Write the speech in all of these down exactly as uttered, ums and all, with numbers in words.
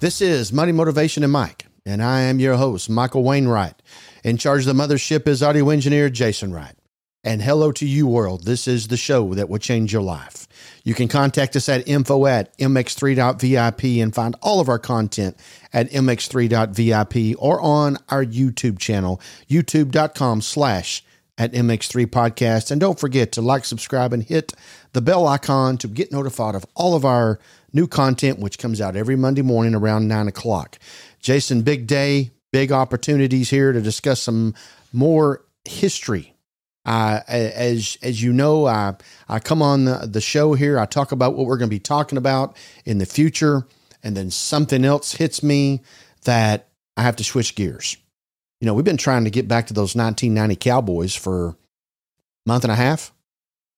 This is Money Motivation and Mike, and I am your host, Michael Wainwright. In charge of the mothership is audio engineer Jason Wright. And hello to you, world. This is the show that will change your life. You can contact us at info at m x three dot v i p and find all of our content at m x three dot v i p or on our YouTube channel, youtube.com slash at m x three podcast. And don't forget to like, subscribe, and hit the bell icon to get notified of all of our new content, which comes out every Monday morning around nine o'clock. Jason, big day, big opportunities here to discuss some more history. Uh, as, as you know, I, I come on the, the show here. I talk about what we're going to be talking about in the future. And then something else hits me that I have to switch gears. You know, we've been trying to get back to those nineteen ninety Cowboys for a month and a half,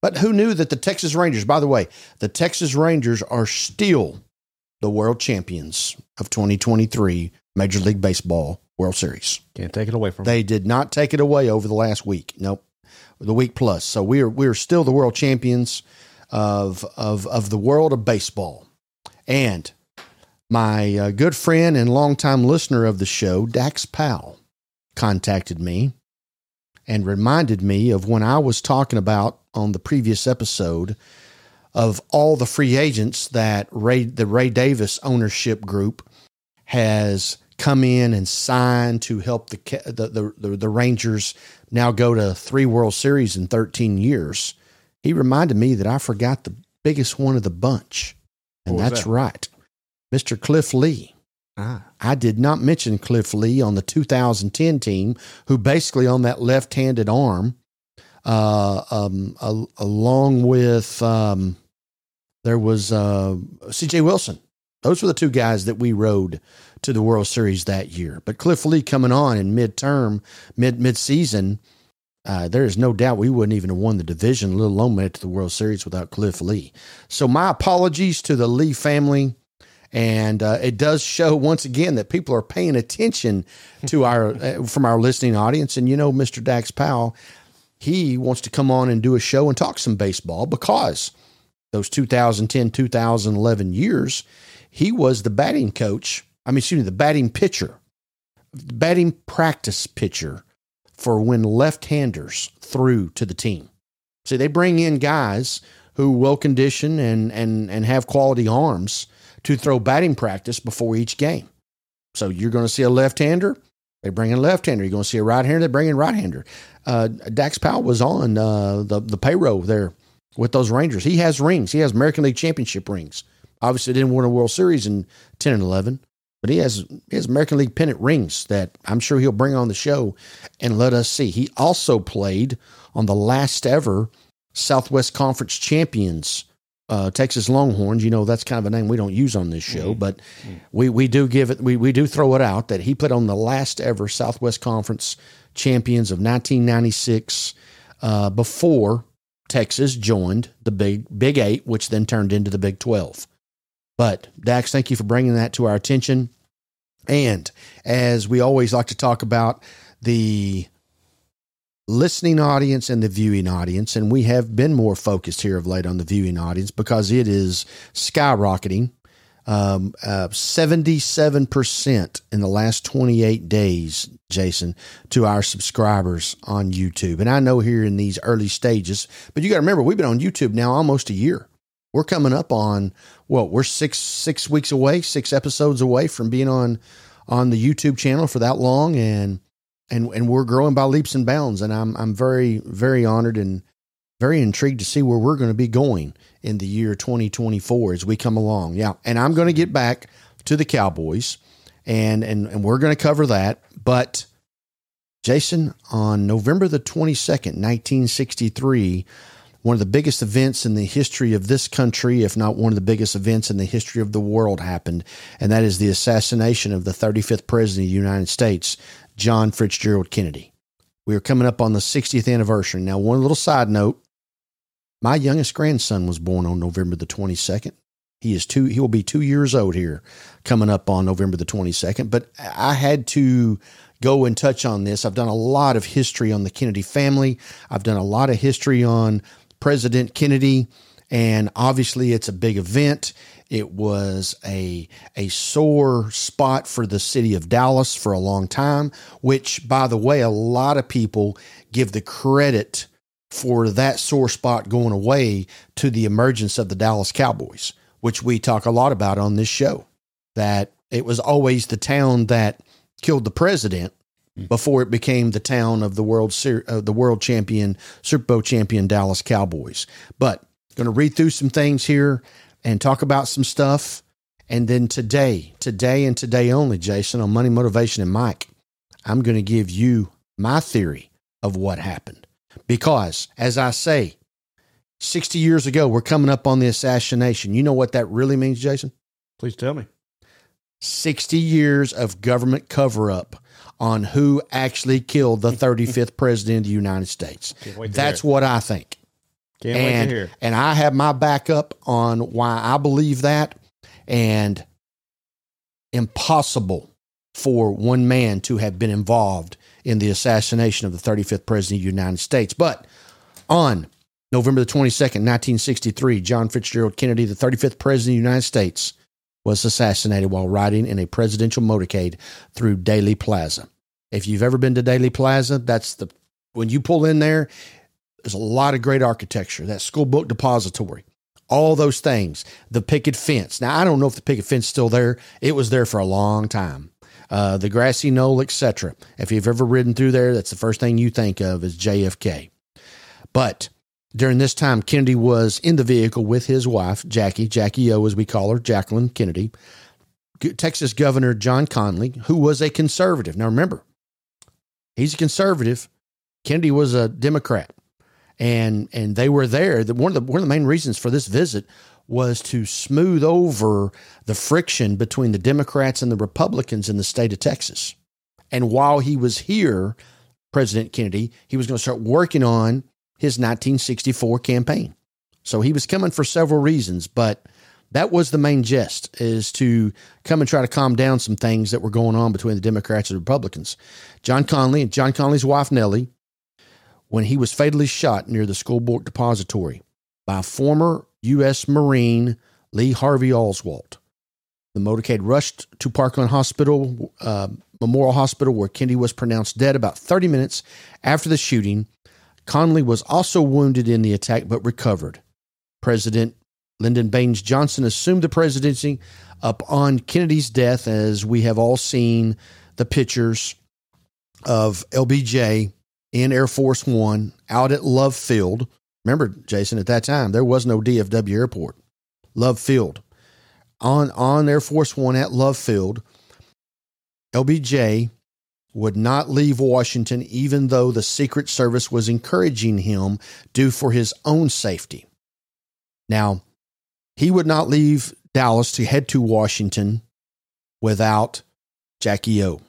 but who knew that the Texas Rangers, by the way, the Texas Rangers are still the world champions of twenty twenty-three Major League Baseball World Series. Can't take it away from them. They did not take it away over the last week. Nope. The week plus. So we are, we are still the world champions of, of, of the world of baseball. And my uh, good friend and longtime listener of the show, Dax Powell, contacted me and reminded me of when I was talking about on the previous episode of all the free agents that Ray, the Ray Davis ownership group has come in and sign to help the, the, the, the Rangers now go to three World Series in thirteen years. He reminded me that I forgot the biggest one of the bunch. And that's that? Right. Mister Cliff Lee. Ah. I did not mention Cliff Lee on the two thousand ten team, who basically on that left-handed arm, uh, um, a, along with, um, there was uh, C J. Wilson. Those were the two guys that we rode to the World Series that year. But Cliff Lee coming on in midterm, mid mid-season, uh, there is no doubt we wouldn't even have won the division, let alone made it to the World Series without Cliff Lee. So my apologies to the Lee family. And uh, it does show once again that people are paying attention to our uh, from our listening audience. And, you know, Mister Dax Powell, he wants to come on and do a show and talk some baseball because those two thousand ten, two thousand eleven years, he was the batting coach. I mean, excuse me, the batting pitcher, batting practice pitcher for when left-handers threw to the team. See, they bring in guys who will condition and, and, and have quality arms to throw batting practice before each game. So you're going to see a left-hander, they bring in a left-hander. You're going to see a right-hander, they bring in a right-hander. Uh, Dax Powell was on uh, the, the payroll there with those Rangers. He has rings. He has American League Championship rings. Obviously, didn't win a World Series in ten and eleven, but he has his American League pennant rings that I'm sure he'll bring on the show and let us see. He also played on the last ever Southwest Conference Champions, uh, Texas Longhorns. You know, that's kind of a name we don't use on this show, but mm-hmm. we, we do give it, we, we do throw it out that he put on the last ever Southwest Conference Champions of nineteen ninety-six uh, before Texas joined the big, big eight, which then turned into the Big twelve. But Dax, thank you for bringing that to our attention. And as we always like to talk about the listening audience and the viewing audience, and we have been more focused here of late on the viewing audience because it is skyrocketing. Um, uh, seventy-seven percent in the last twenty-eight days, Jason, to our subscribers on YouTube. And I know here in these early stages, but you got to remember, we've been on YouTube now almost a year. We're coming up on, well, we're six six weeks away, six episodes away from being on on the YouTube channel for that long, and and and we're growing by leaps and bounds. And I'm I'm very very honored and very intrigued to see where we're going to be going in the year twenty twenty-four as we come along. Yeah, and I'm going to get back to the Cowboys, and and and we're going to cover that. But Jason, on November the twenty-second, nineteen sixty-three. One of the biggest events in the history of this country, if not one of the biggest events in the history of the world, happened, and that is the assassination of the thirty-fifth president of the United States, John Fitzgerald Kennedy. We are coming up on the sixtieth anniversary. Now, one little side note, my youngest grandson was born on November the twenty-second. He is two, he will be two years old here coming up on November the twenty-second, but I had to go and touch on this. I've done a lot of history on the Kennedy family. I've done a lot of history on President Kennedy And obviously it's a big event. It was a a sore spot for the city of Dallas for a long time, which, by the way, a lot of people give the credit for that sore spot going away to the emergence of the Dallas Cowboys, which we talk a lot about on this show, that it was always the town that killed the president before it became the town of the world ser- uh, the world champion, Super Bowl champion Dallas Cowboys. But going to read through some things here and talk about some stuff. And then today, today and today only, Jason, on Money, Motivation, and Mike, I'm going to give you my theory of what happened. Because, as I say, sixty years ago, we're coming up on the assassination. You know what that really means, Jason? Please tell me. sixty years of government cover-up on who actually killed the thirty-fifth president of the United States. That's what I think. Can't wait to hear. And I have my backup on why I believe that, and impossible for one man to have been involved in the assassination of the thirty-fifth president of the United States. But on November the twenty-second, nineteen sixty-three, John Fitzgerald Kennedy, the thirty-fifth president of the United States, was assassinated while riding in a presidential motorcade through Dealey Plaza. If you've ever been to Dealey Plaza, that's the, when you pull in there, there's a lot of great architecture, that school book depository, all those things, the picket fence. Now, I don't know if the picket fence is still there. It was there for a long time. Uh, the grassy knoll, et cetera. If you've ever ridden through there, that's the first thing you think of is J F K. But during this time, Kennedy was in the vehicle with his wife, Jackie, Jackie O as we call her, Jacqueline Kennedy, Texas Governor John Connally, who was a conservative. Now remember, he's a conservative. Kennedy was a Democrat. And and they were there. The, one of the one of the main reasons for this visit was to smooth over the friction between the Democrats and the Republicans in the state of Texas. And while he was here, President Kennedy, he was going to start working on his nineteen sixty-four campaign. So he was coming for several reasons, but that was the main gist, is to come and try to calm down some things that were going on between the Democrats and Republicans. John Connally and John Connally's wife, Nellie, when he was fatally shot near the school book depository by former U S Marine Lee Harvey Oswald. The motorcade rushed to Parkland Hospital, uh, Memorial Hospital, where Kennedy was pronounced dead about thirty minutes after the shooting. Connally was also wounded in the attack, but recovered. President Lyndon Baines Johnson assumed the presidency upon Kennedy's death, as we have all seen the pictures of L B J in Air Force One, out at Love Field. Remember, Jason, at that time, there was no D F W airport. Love Field. On, on Air Force One at Love Field, L B J would not leave Washington, even though the Secret Service was encouraging him due for his own safety. Now, he would not leave Dallas to head to Washington without Jackie O.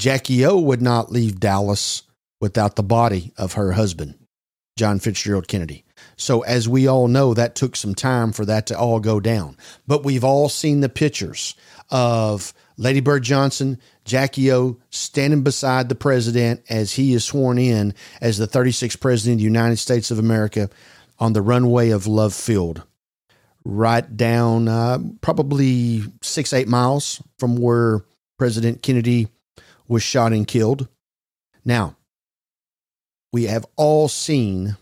Jackie O would not leave Dallas without the body of her husband, John Fitzgerald Kennedy. So as we all know, that took some time for that to all go down. But we've all seen the pictures of Lady Bird Johnson, Jackie O, standing beside the president as he is sworn in as the thirty-sixth president of the United States of America on the runway of Love Field, right down uh, probably six, eight miles from where President Kennedy was shot and killed. Now, we have all seen,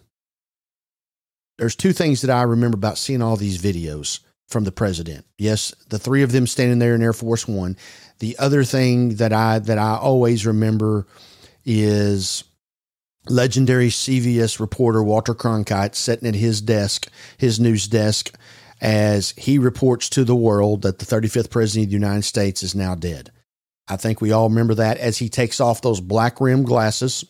there's two things that I remember about seeing all these videos from the president. Yes, the three of them standing there in Air Force One. The other thing that I that I always remember is legendary C B S reporter Walter Cronkite sitting at his desk, his news desk, as he reports to the world that the thirty-fifth president of the United States is now dead. I think we all remember that, as he takes off those black rimmed glasses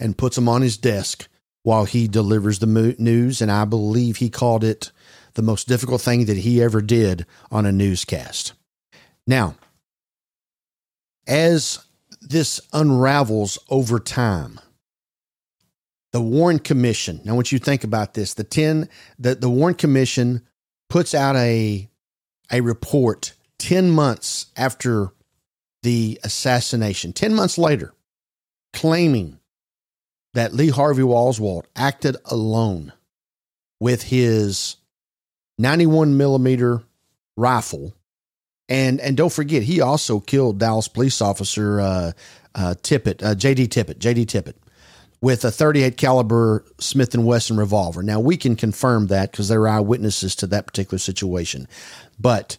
and puts them on his desk while he delivers the news. And I believe he called it the most difficult thing that he ever did on a newscast. Now, as this unravels over time, the Warren Commission, now I want you to think about this, the ten that the Warren Commission puts out a, a report ten months after the assassination, ten months later, claiming that Lee Harvey Oswald acted alone with his ninety-one millimeter rifle. And and don't forget, he also killed Dallas police officer uh, uh, Tippett, uh, J D. Tippett, J D. Tippett, with a thirty-eight caliber Smith and Wesson revolver. Now, we can confirm that because there were eyewitnesses to that particular situation. But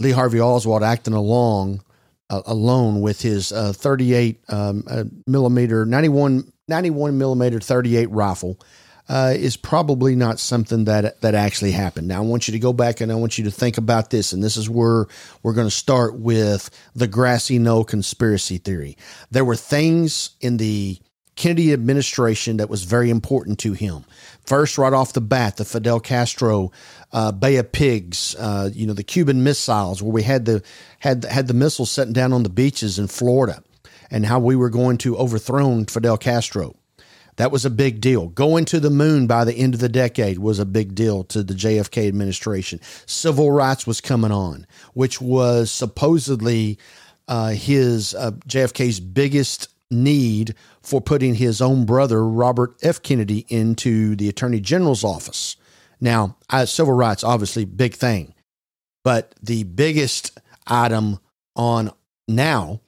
Lee Harvey Oswald acting along uh, alone with his uh, thirty-eight um, uh, millimeter, ninety-one, ninety-one millimeter thirty-eight rifle. Uh, is probably not something that that actually happened. Now, I want you to go back and I want you to think about this, and this is where we're going to start with the grassy knoll conspiracy theory. There were things in the Kennedy administration that was very important to him. First, right off the bat, the Fidel Castro uh, Bay of Pigs, uh, you know, the Cuban missiles, where we had the had had the missiles sitting down on the beaches in Florida, and how we were going to overthrow Fidel Castro. That was a big deal. Going to the moon by the end of the decade was a big deal to the J F K administration. Civil rights was coming on, which was supposedly uh, his uh, J F K's biggest need for putting his own brother, Robert F. Kennedy, into the Attorney General's office. Now, uh, civil rights, obviously, big thing. But the biggest item on now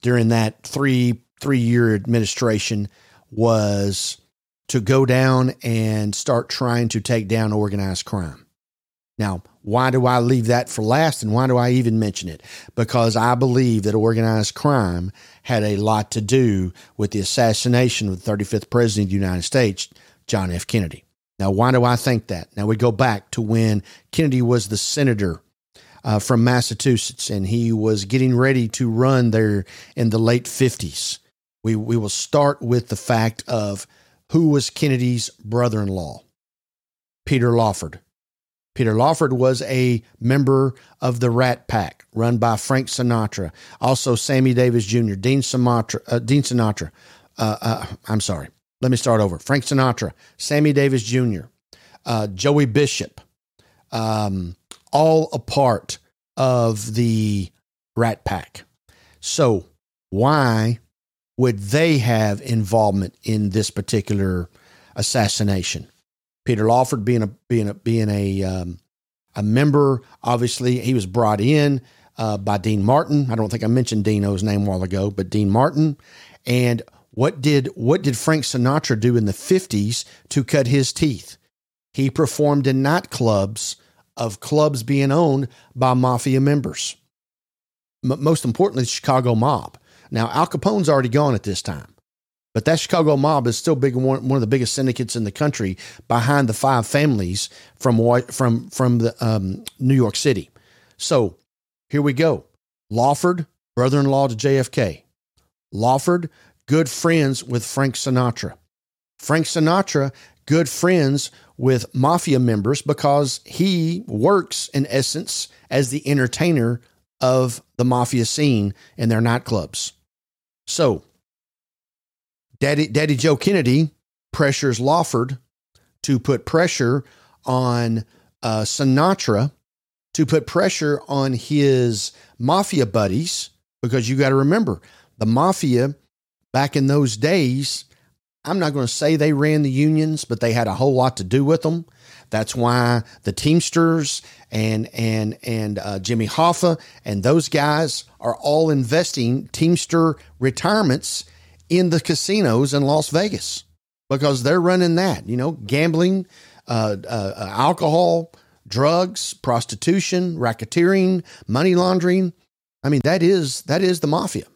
during that three three-year administration was to go down and start trying to take down organized crime. Now, why do I leave that for last, and why do I even mention it? Because I believe that organized crime had a lot to do with the assassination of the thirty-fifth president of the United States, John F. Kennedy. Now, why do I think that? Now, we go back to when Kennedy was the senator uh, from Massachusetts, and he was getting ready to run there in the late fifties. We we will start with the fact of who was Kennedy's brother-in-law, Peter Lawford. Peter Lawford was a member of the Rat Pack, run by Frank Sinatra, also Sammy Davis Junior, Dean Sinatra. Uh, Dean Sinatra. Uh, uh, I'm sorry. Let me start over. Frank Sinatra, Sammy Davis Junior, uh, Joey Bishop, um, all a part of the Rat Pack. So why would they have involvement in this particular assassination? Peter Lawford being a being a being a um, a member, obviously he was brought in uh, by Dean Martin. I don't think I mentioned Dino's name a while ago, but Dean Martin. And what did what did Frank Sinatra do in the fifties to cut his teeth? He performed in nightclubs, of clubs being owned by mafia members. M- most importantly, the Chicago mob. Now, Al Capone's already gone at this time, but that Chicago mob is still big, one of the biggest syndicates in the country, behind the Five Families from from from the um, New York City. So here we go. Lawford, brother-in-law to J F K. Lawford, good friends with Frank Sinatra. Frank Sinatra, good friends with mafia members because he works, in essence, as the entertainer of the mafia scene in their nightclubs. So Daddy, Daddy Joe Kennedy pressures Lawford to put pressure on uh, Sinatra, to put pressure on his mafia buddies, because you got to remember, the mafia back in those days, I'm not going to say they ran the unions, but they had a whole lot to do with them. That's why the Teamsters and and and uh, Jimmy Hoffa and those guys are all investing Teamster retirements in the casinos in Las Vegas, because they're running that, you know, gambling, uh, uh, alcohol, drugs, prostitution, racketeering, money laundering. I mean, that is that is the mafia.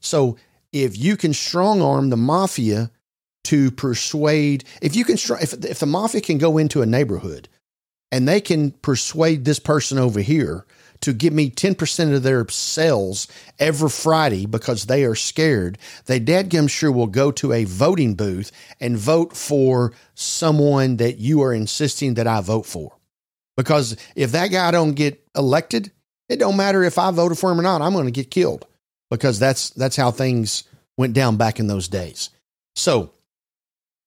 So if you can strong arm the mafia to persuade, if you can, if, if the mafia can go into a neighborhood and they can persuade this person over here to give me ten percent of their sales every Friday because they are scared, they dadgum sure will go to a voting booth and vote for someone that you are insisting that I vote for. Because if that guy don't get elected, it don't matter if I voted for him or not, I'm going to get killed, because that's, that's how things went down back in those days. So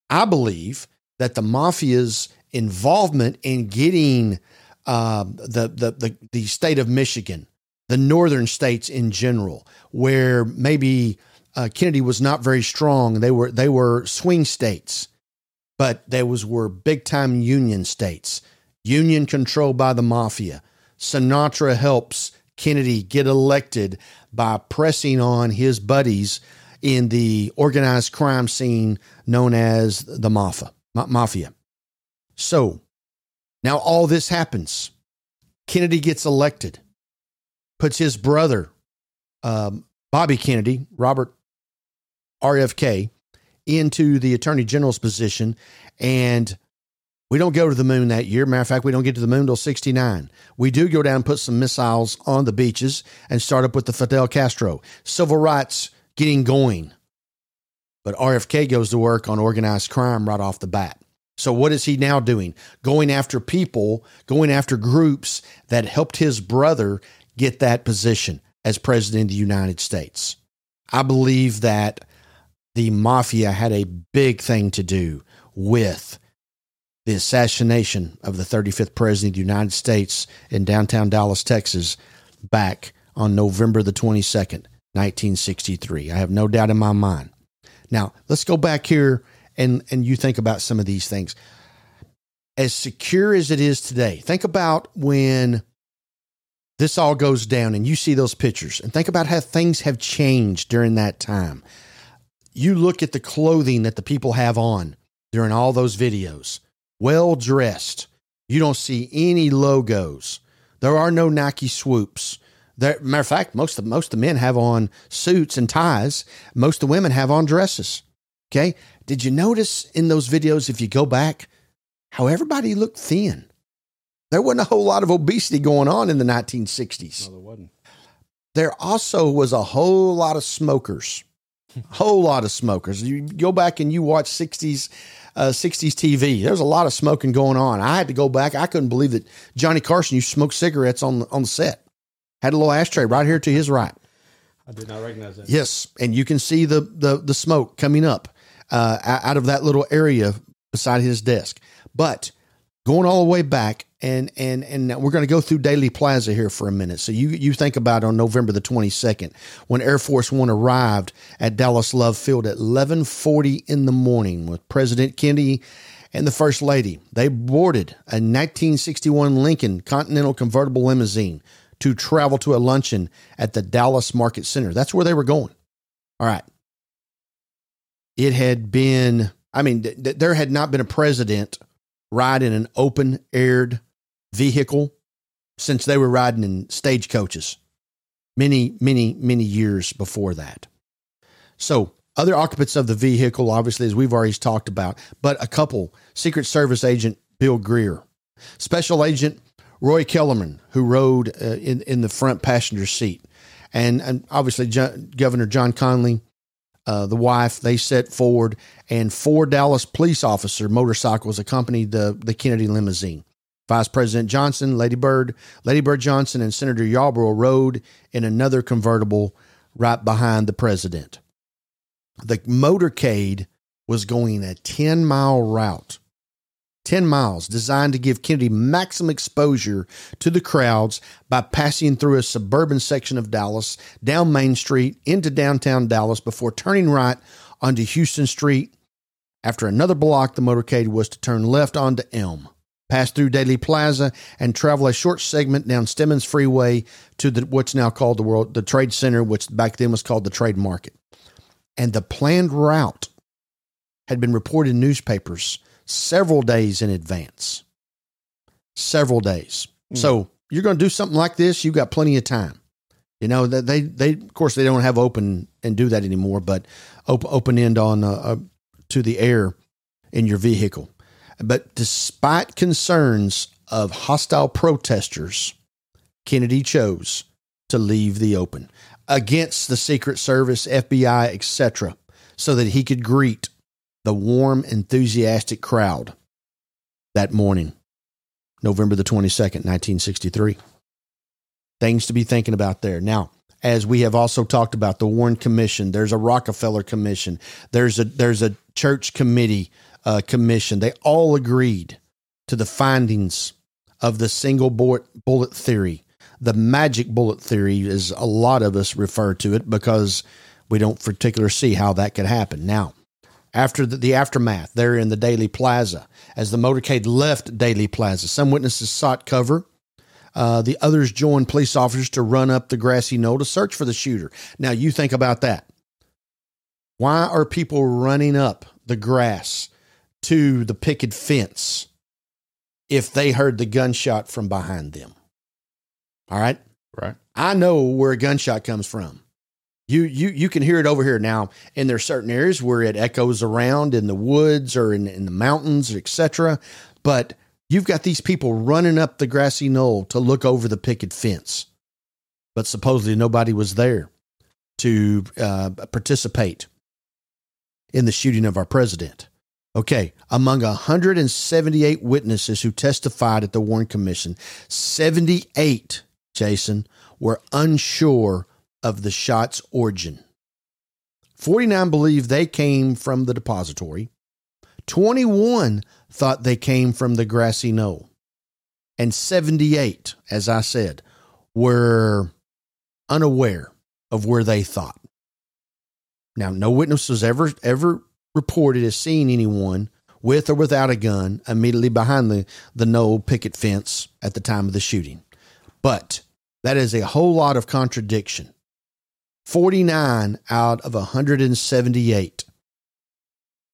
I believe that the mafia's involvement in getting uh, the, the the the state of Michigan, the northern states in general, where maybe uh, Kennedy was not very strong, they were they were swing states, but there was were big time Union states, Union controlled by the mafia. Sinatra helps Kennedy get elected by pressing on his buddies in the organized crime scene known as the mafia. Mafia. So now all this happens. Kennedy gets elected, puts his brother, um, Bobby Kennedy, Robert R F K, into the Attorney General's position, and we don't go to the moon that year. Matter of fact, we don't get to the moon till sixty-nine. We do go down and put some missiles on the beaches and start up with the Fidel Castro. Civil rights getting going. But R F K goes to work on organized crime right off the bat. So what is he now doing? Going after people, going after groups that helped his brother get that position as president of the United States. I believe that the mafia had a big thing to do with the assassination of the thirty-fifth president of the United States in downtown Dallas, Texas, back on November the twenty-second, nineteen sixty-three. I have no doubt in my mind. Now, let's go back here and, and you think about some of these things. As secure as it is today, think about when this all goes down and you see those pictures and think about how things have changed during that time. You look at the clothing that the people have on during all those videos. Well dressed. You don't see any logos. There are no Nike swoops. There, matter of fact, most of most of the men have on suits and ties. Most of the women have on dresses. Okay. Did you notice in those videos, if you go back, how everybody looked thin? There wasn't a whole lot of obesity going on in the nineteen sixties. No, there wasn't. There also was a whole lot of smokers. Whole lot of smokers. You go back and you watch sixties, uh, sixties T V. There's a lot of smoking going on. I had to go back. I couldn't believe that Johnny Carson used to smoke cigarettes on the, on the set. Had a little ashtray right here to his right. I did not recognize that. Yes, and you can see the the, the smoke coming up uh, out of that little area beside his desk. But going all the way back, and and and we're going to go through Dealey Plaza here for a minute. So you you think about on November the twenty-second when Air Force One arrived at Dallas Love Field at eleven forty in the morning with President Kennedy and the First Lady. They boarded a nineteen sixty-one Lincoln Continental convertible limousine to travel to a luncheon at the Dallas Market Center. That's where they were going. All right. It had been, I mean, th- th- there had not been a president ride in an open-aired vehicle since they were riding in stagecoaches many, many, many years before that. So other occupants of the vehicle, obviously, as we've already talked about, but a couple, Secret Service Agent Bill Greer, Special Agent Roy Kellerman, who rode uh, in, in the front passenger seat, and, and obviously John, Governor John Connally, uh, the wife, they set forward, and four Dallas police officer motorcycles accompanied the, the Kennedy limousine. Vice President Johnson, Lady Bird, Lady Bird Johnson, and Senator Yarborough rode in another convertible right behind the president. The motorcade was going a ten-mile route. ten miles designed to give Kennedy maximum exposure to the crowds by passing through a suburban section of Dallas, down Main Street, into downtown Dallas before turning right onto Houston Street. After another block, the motorcade was to turn left onto Elm, pass through Dealey Plaza, and travel a short segment down Stemmons Freeway to the, what's now called the World the Trade Center, which back then was called the Trade Market. And the planned route had been reported in newspapers several days in advance, several days. Mm. So you're going to do something like this. You've got plenty of time. You know, that they, they, of course they don't have open and do that anymore, but open, open end on, uh, uh, to the air in your vehicle. But despite concerns of hostile protesters, Kennedy chose to leave the open against the Secret Service, F B I, et cetera, so that he could greet the warm, enthusiastic crowd that morning, November the twenty-second, nineteen sixty-three. Things to be thinking about there. Now, as we have also talked about, the Warren Commission, there's a Rockefeller Commission, there's a there's a church committee uh, commission. They all agreed to the findings of the single bullet, bullet theory. The magic bullet theory, as a lot of us refer to it, because we don't particularly see how that could happen. Now, After the, the aftermath, there in the Dealey Plaza, as the motorcade left Dealey Plaza, some witnesses sought cover. Uh, the others joined police officers to run up the grassy knoll to search for the shooter. Now, you think about that. Why are people running up the grass to the picket fence if they heard the gunshot from behind them? All right? Right. I know where a gunshot comes from. You you you can hear it over here. Now, and there are certain areas where it echoes around in the woods or in, in the mountains, et cetera. But you've got these people running up the grassy knoll to look over the picket fence. But supposedly nobody was there to uh, participate in the shooting of our president. Okay, among one hundred seventy-eight witnesses who testified at the Warren Commission, seventy-eight, Jason, were unsure of the shot's origin. forty-nine believed they came from the depository. twenty-one thought they came from the grassy knoll. And seventy-eight, as I said, were unaware of where they thought. Now, no witness was ever, ever reported as seeing anyone with or without a gun immediately behind the, the knoll picket fence at the time of the shooting. But that is a whole lot of contradiction. forty-nine out of one hundred seventy-eight.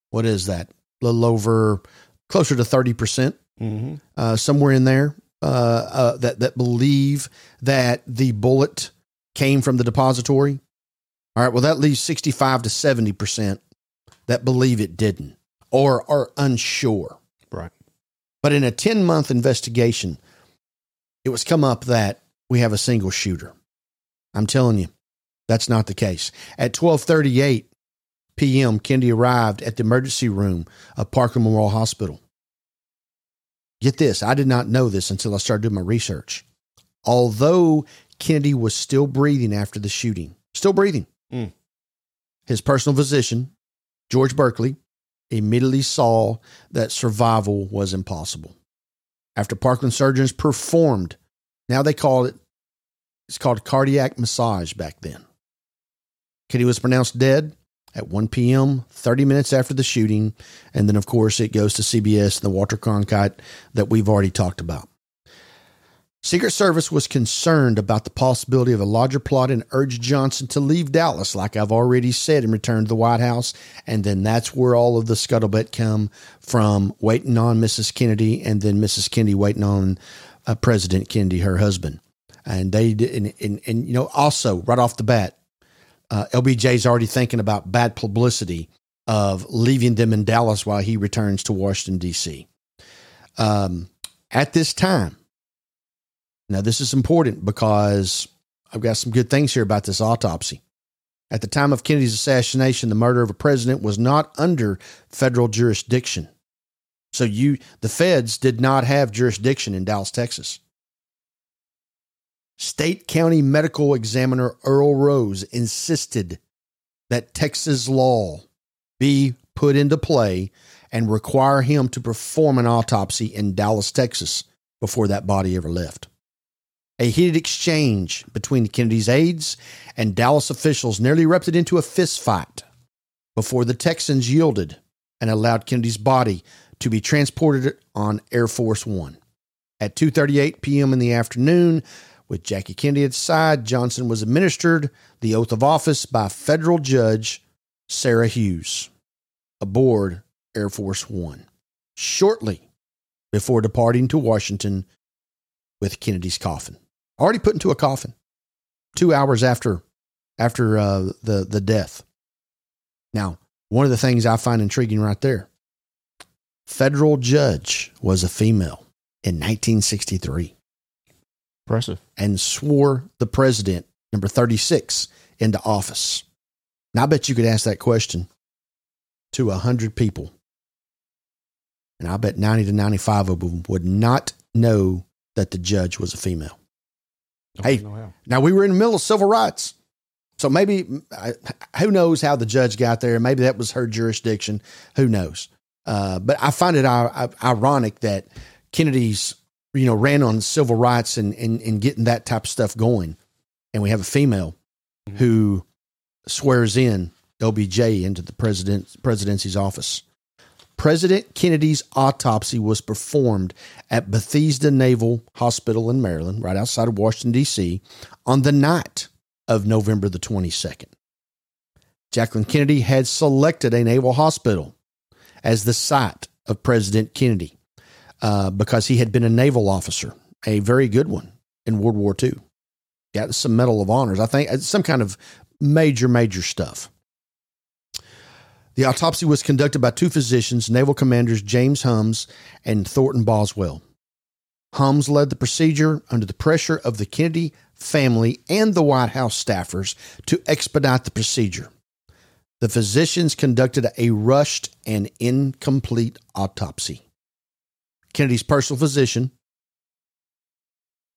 What is that? A little over, closer to thirty percent, mm-hmm. uh, somewhere in there, uh, uh, that, that believe that the bullet came from the depository. All right, well, that leaves sixty-five to seventy percent that believe it didn't or are unsure. Right. But in a ten-month investigation, it was come up that we have a single shooter. I'm telling you, that's not the case. At twelve thirty-eight p.m., Kennedy arrived at the emergency room of Parkland Memorial Hospital. Get this, I did not know this until I started doing my research. Although Kennedy was still breathing after the shooting, still breathing, mm. his personal physician, George Burkley, immediately saw that survival was impossible. After Parkland surgeons performed, now they call it, it's called cardiac massage back then. Kennedy was pronounced dead at one p.m., thirty minutes after the shooting. And then, of course, it goes to C B S and the Walter Cronkite that we've already talked about. Secret Service was concerned about the possibility of a larger plot and urged Johnson to leave Dallas, like I've already said, and return to the White House. And then that's where all of the scuttlebutt come from, waiting on Missus Kennedy and then Missus Kennedy waiting on Uh, President Kennedy, her husband. And they did, and, and, and, you know, also right off the bat, uh, L B J's already thinking about bad publicity of leaving them in Dallas while he returns to Washington, D C. Um, at this time, now this is important because I've got some good things here about this autopsy. At the time of Kennedy's assassination, the murder of a president was not under federal jurisdiction. So you, the feds did not have jurisdiction in Dallas, Texas. State County Medical Examiner Earl Rose insisted that Texas law be put into play and require him to perform an autopsy in Dallas, Texas before that body ever left. A heated exchange between Kennedy's aides and Dallas officials nearly erupted into a fist fight before the Texans yielded and allowed Kennedy's body to be transported on Air Force One. At two thirty-eight p.m. in the afternoon, with Jackie Kennedy at his side, Johnson was administered the oath of office by federal judge Sarah Hughes aboard Air Force One, shortly before departing to Washington with Kennedy's coffin. Already put into a coffin, two hours after after uh, the, the death. Now, one of the things I find intriguing right there, federal judge was a female in nineteen sixty-three. Impressive. And swore the president, number thirty-six, into office. Now, I bet you could ask that question to one hundred people. And I bet ninety to ninety-five of them would not know that the judge was a female. Hey, now we were in the middle of civil rights. So maybe, who knows how the judge got there? Maybe that was her jurisdiction. Who knows? Uh, but I find it uh, ironic that Kennedy's, you know, ran on civil rights and, and, and getting that type of stuff going. And we have a female mm-hmm. who swears in O B J into the president, presidency's office. President Kennedy's autopsy was performed at Bethesda Naval Hospital in Maryland, right outside of Washington, D C, on the night of November the twenty-second. Jacqueline Kennedy had selected a naval hospital as the site of President Kennedy uh, because he had been a naval officer, a very good one in World War Two. Got some Medal of Honors, I think, some kind of major, major stuff. The autopsy was conducted by two physicians, Naval Commanders James Hummes and Thornton Boswell. Hummes led the procedure under the pressure of the Kennedy family and the White House staffers to expedite the procedure. The physicians conducted a rushed and incomplete autopsy. Kennedy's personal physician,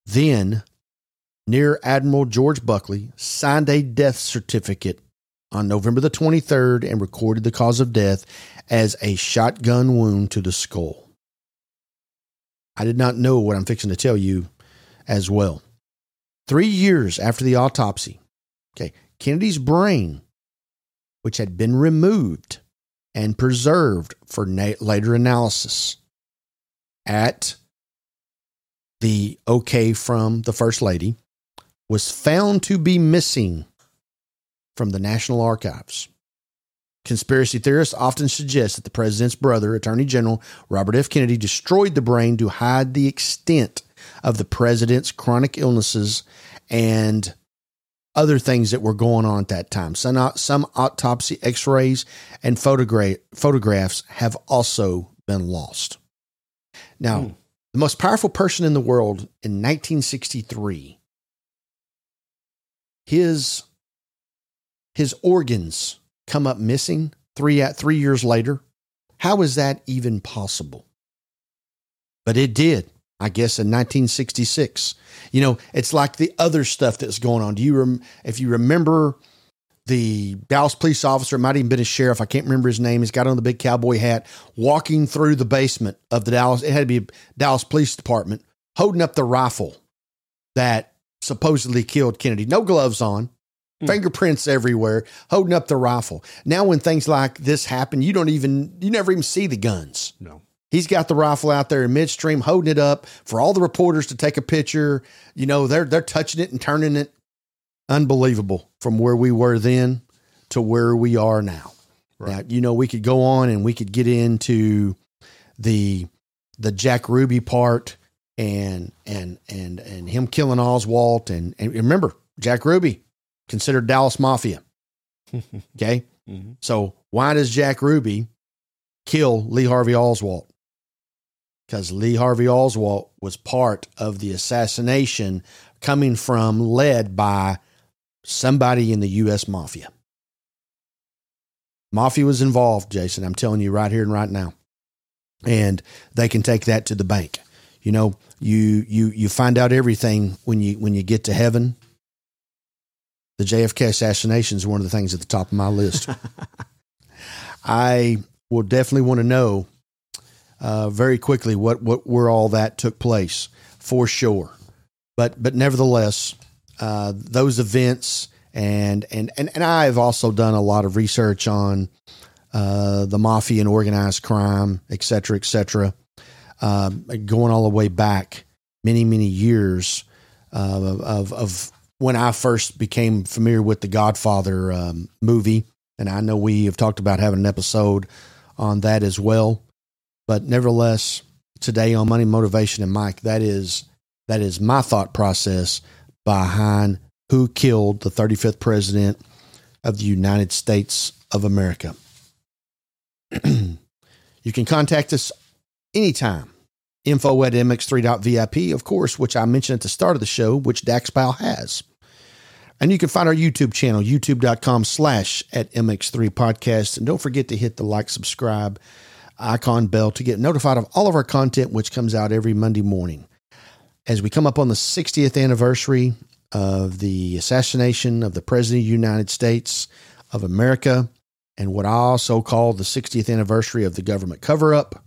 then Rear Admiral George Burkley, signed a death certificate on November the twenty-third and recorded the cause of death as a shotgun wound to the skull. I did not know what I'm fixing to tell you as well. Three years after the autopsy, okay, Kennedy's brain, which had been removed and preserved for na- later analysis at the okay from the First Lady, was found to be missing from the National Archives. Conspiracy theorists often suggest that the president's brother, Attorney General Robert F. Kennedy, destroyed the brain to hide the extent of the president's chronic illnesses and other things that were going on at that time. Some, some autopsy x-rays and photogra- photographs have also been lost. Now, mm. the most powerful person in the world in nineteen sixty-three, his... His organs come up missing three at three years later. How is that even possible? But it did, I guess, in nineteen sixty-six. You know, it's like the other stuff that's going on. Do you rem- if you remember the Dallas police officer, it might even been a sheriff, I can't remember his name. He's got on the big cowboy hat, walking through the basement of the Dallas. It had to be Dallas Police Department, holding up the rifle that supposedly killed Kennedy. No gloves on. Fingerprints everywhere, holding up the rifle. Now, when things like this happen, you don't even, you never even see the guns. No. He's got the rifle out there in midstream, holding it up for all the reporters to take a picture. You know, they're, they're touching it and turning it. Unbelievable from where we were then to where we are now. Right. Now, you know, we could go on and we could get into the, the Jack Ruby part and, and, and, and him killing Oswald. And, and remember, Jack Ruby, considered Dallas Mafia. Okay. Mm-hmm. So why does Jack Ruby kill Lee Harvey Oswald? Because Lee Harvey Oswald was part of the assassination coming from, led by somebody in the U S Mafia. Mafia was involved, Jason. I'm telling you right here and right now. And they can take that to the bank. You know, you, you, you find out everything when you, when you get to heaven. The J F K assassination is one of the things at the top of my list. I will definitely want to know uh, very quickly what, what where all that took place for sure. But but nevertheless, uh, those events and and and and I have also done a lot of research on uh, the mafia and organized crime, et cetera, et cetera, uh, going all the way back many many years uh, of of. When I first became familiar with the Godfather um, movie, and I know we have talked about having an episode on that as well, but nevertheless, today on Money, Motivation, and Mike, that is that is my thought process behind who killed the thirty-fifth president of the United States of America. You can contact us anytime. Info at m x three dot v i p, of course, which I mentioned at the start of the show, which Dax Powell has. And you can find our YouTube channel, youtube.com slash at mx3podcast. And don't forget to hit the like, subscribe, icon bell to get notified of all of our content, which comes out every Monday morning. As we come up on the sixtieth anniversary of the assassination of the President of the United States of America, and what I also call the sixtieth anniversary of the government cover-up,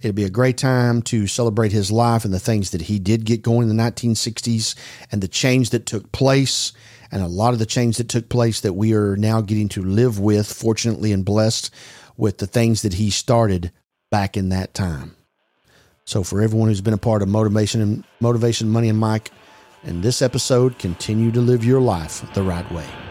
it'd be a great time to celebrate his life and the things that he did get going in the nineteen sixties and the change that took place and a lot of the change that took place that we are now getting to live with, fortunately and blessed with the things that he started back in that time. So for everyone who's been a part of Motivation and Motivation, Money and Mike, in this episode, continue to live your life the right way.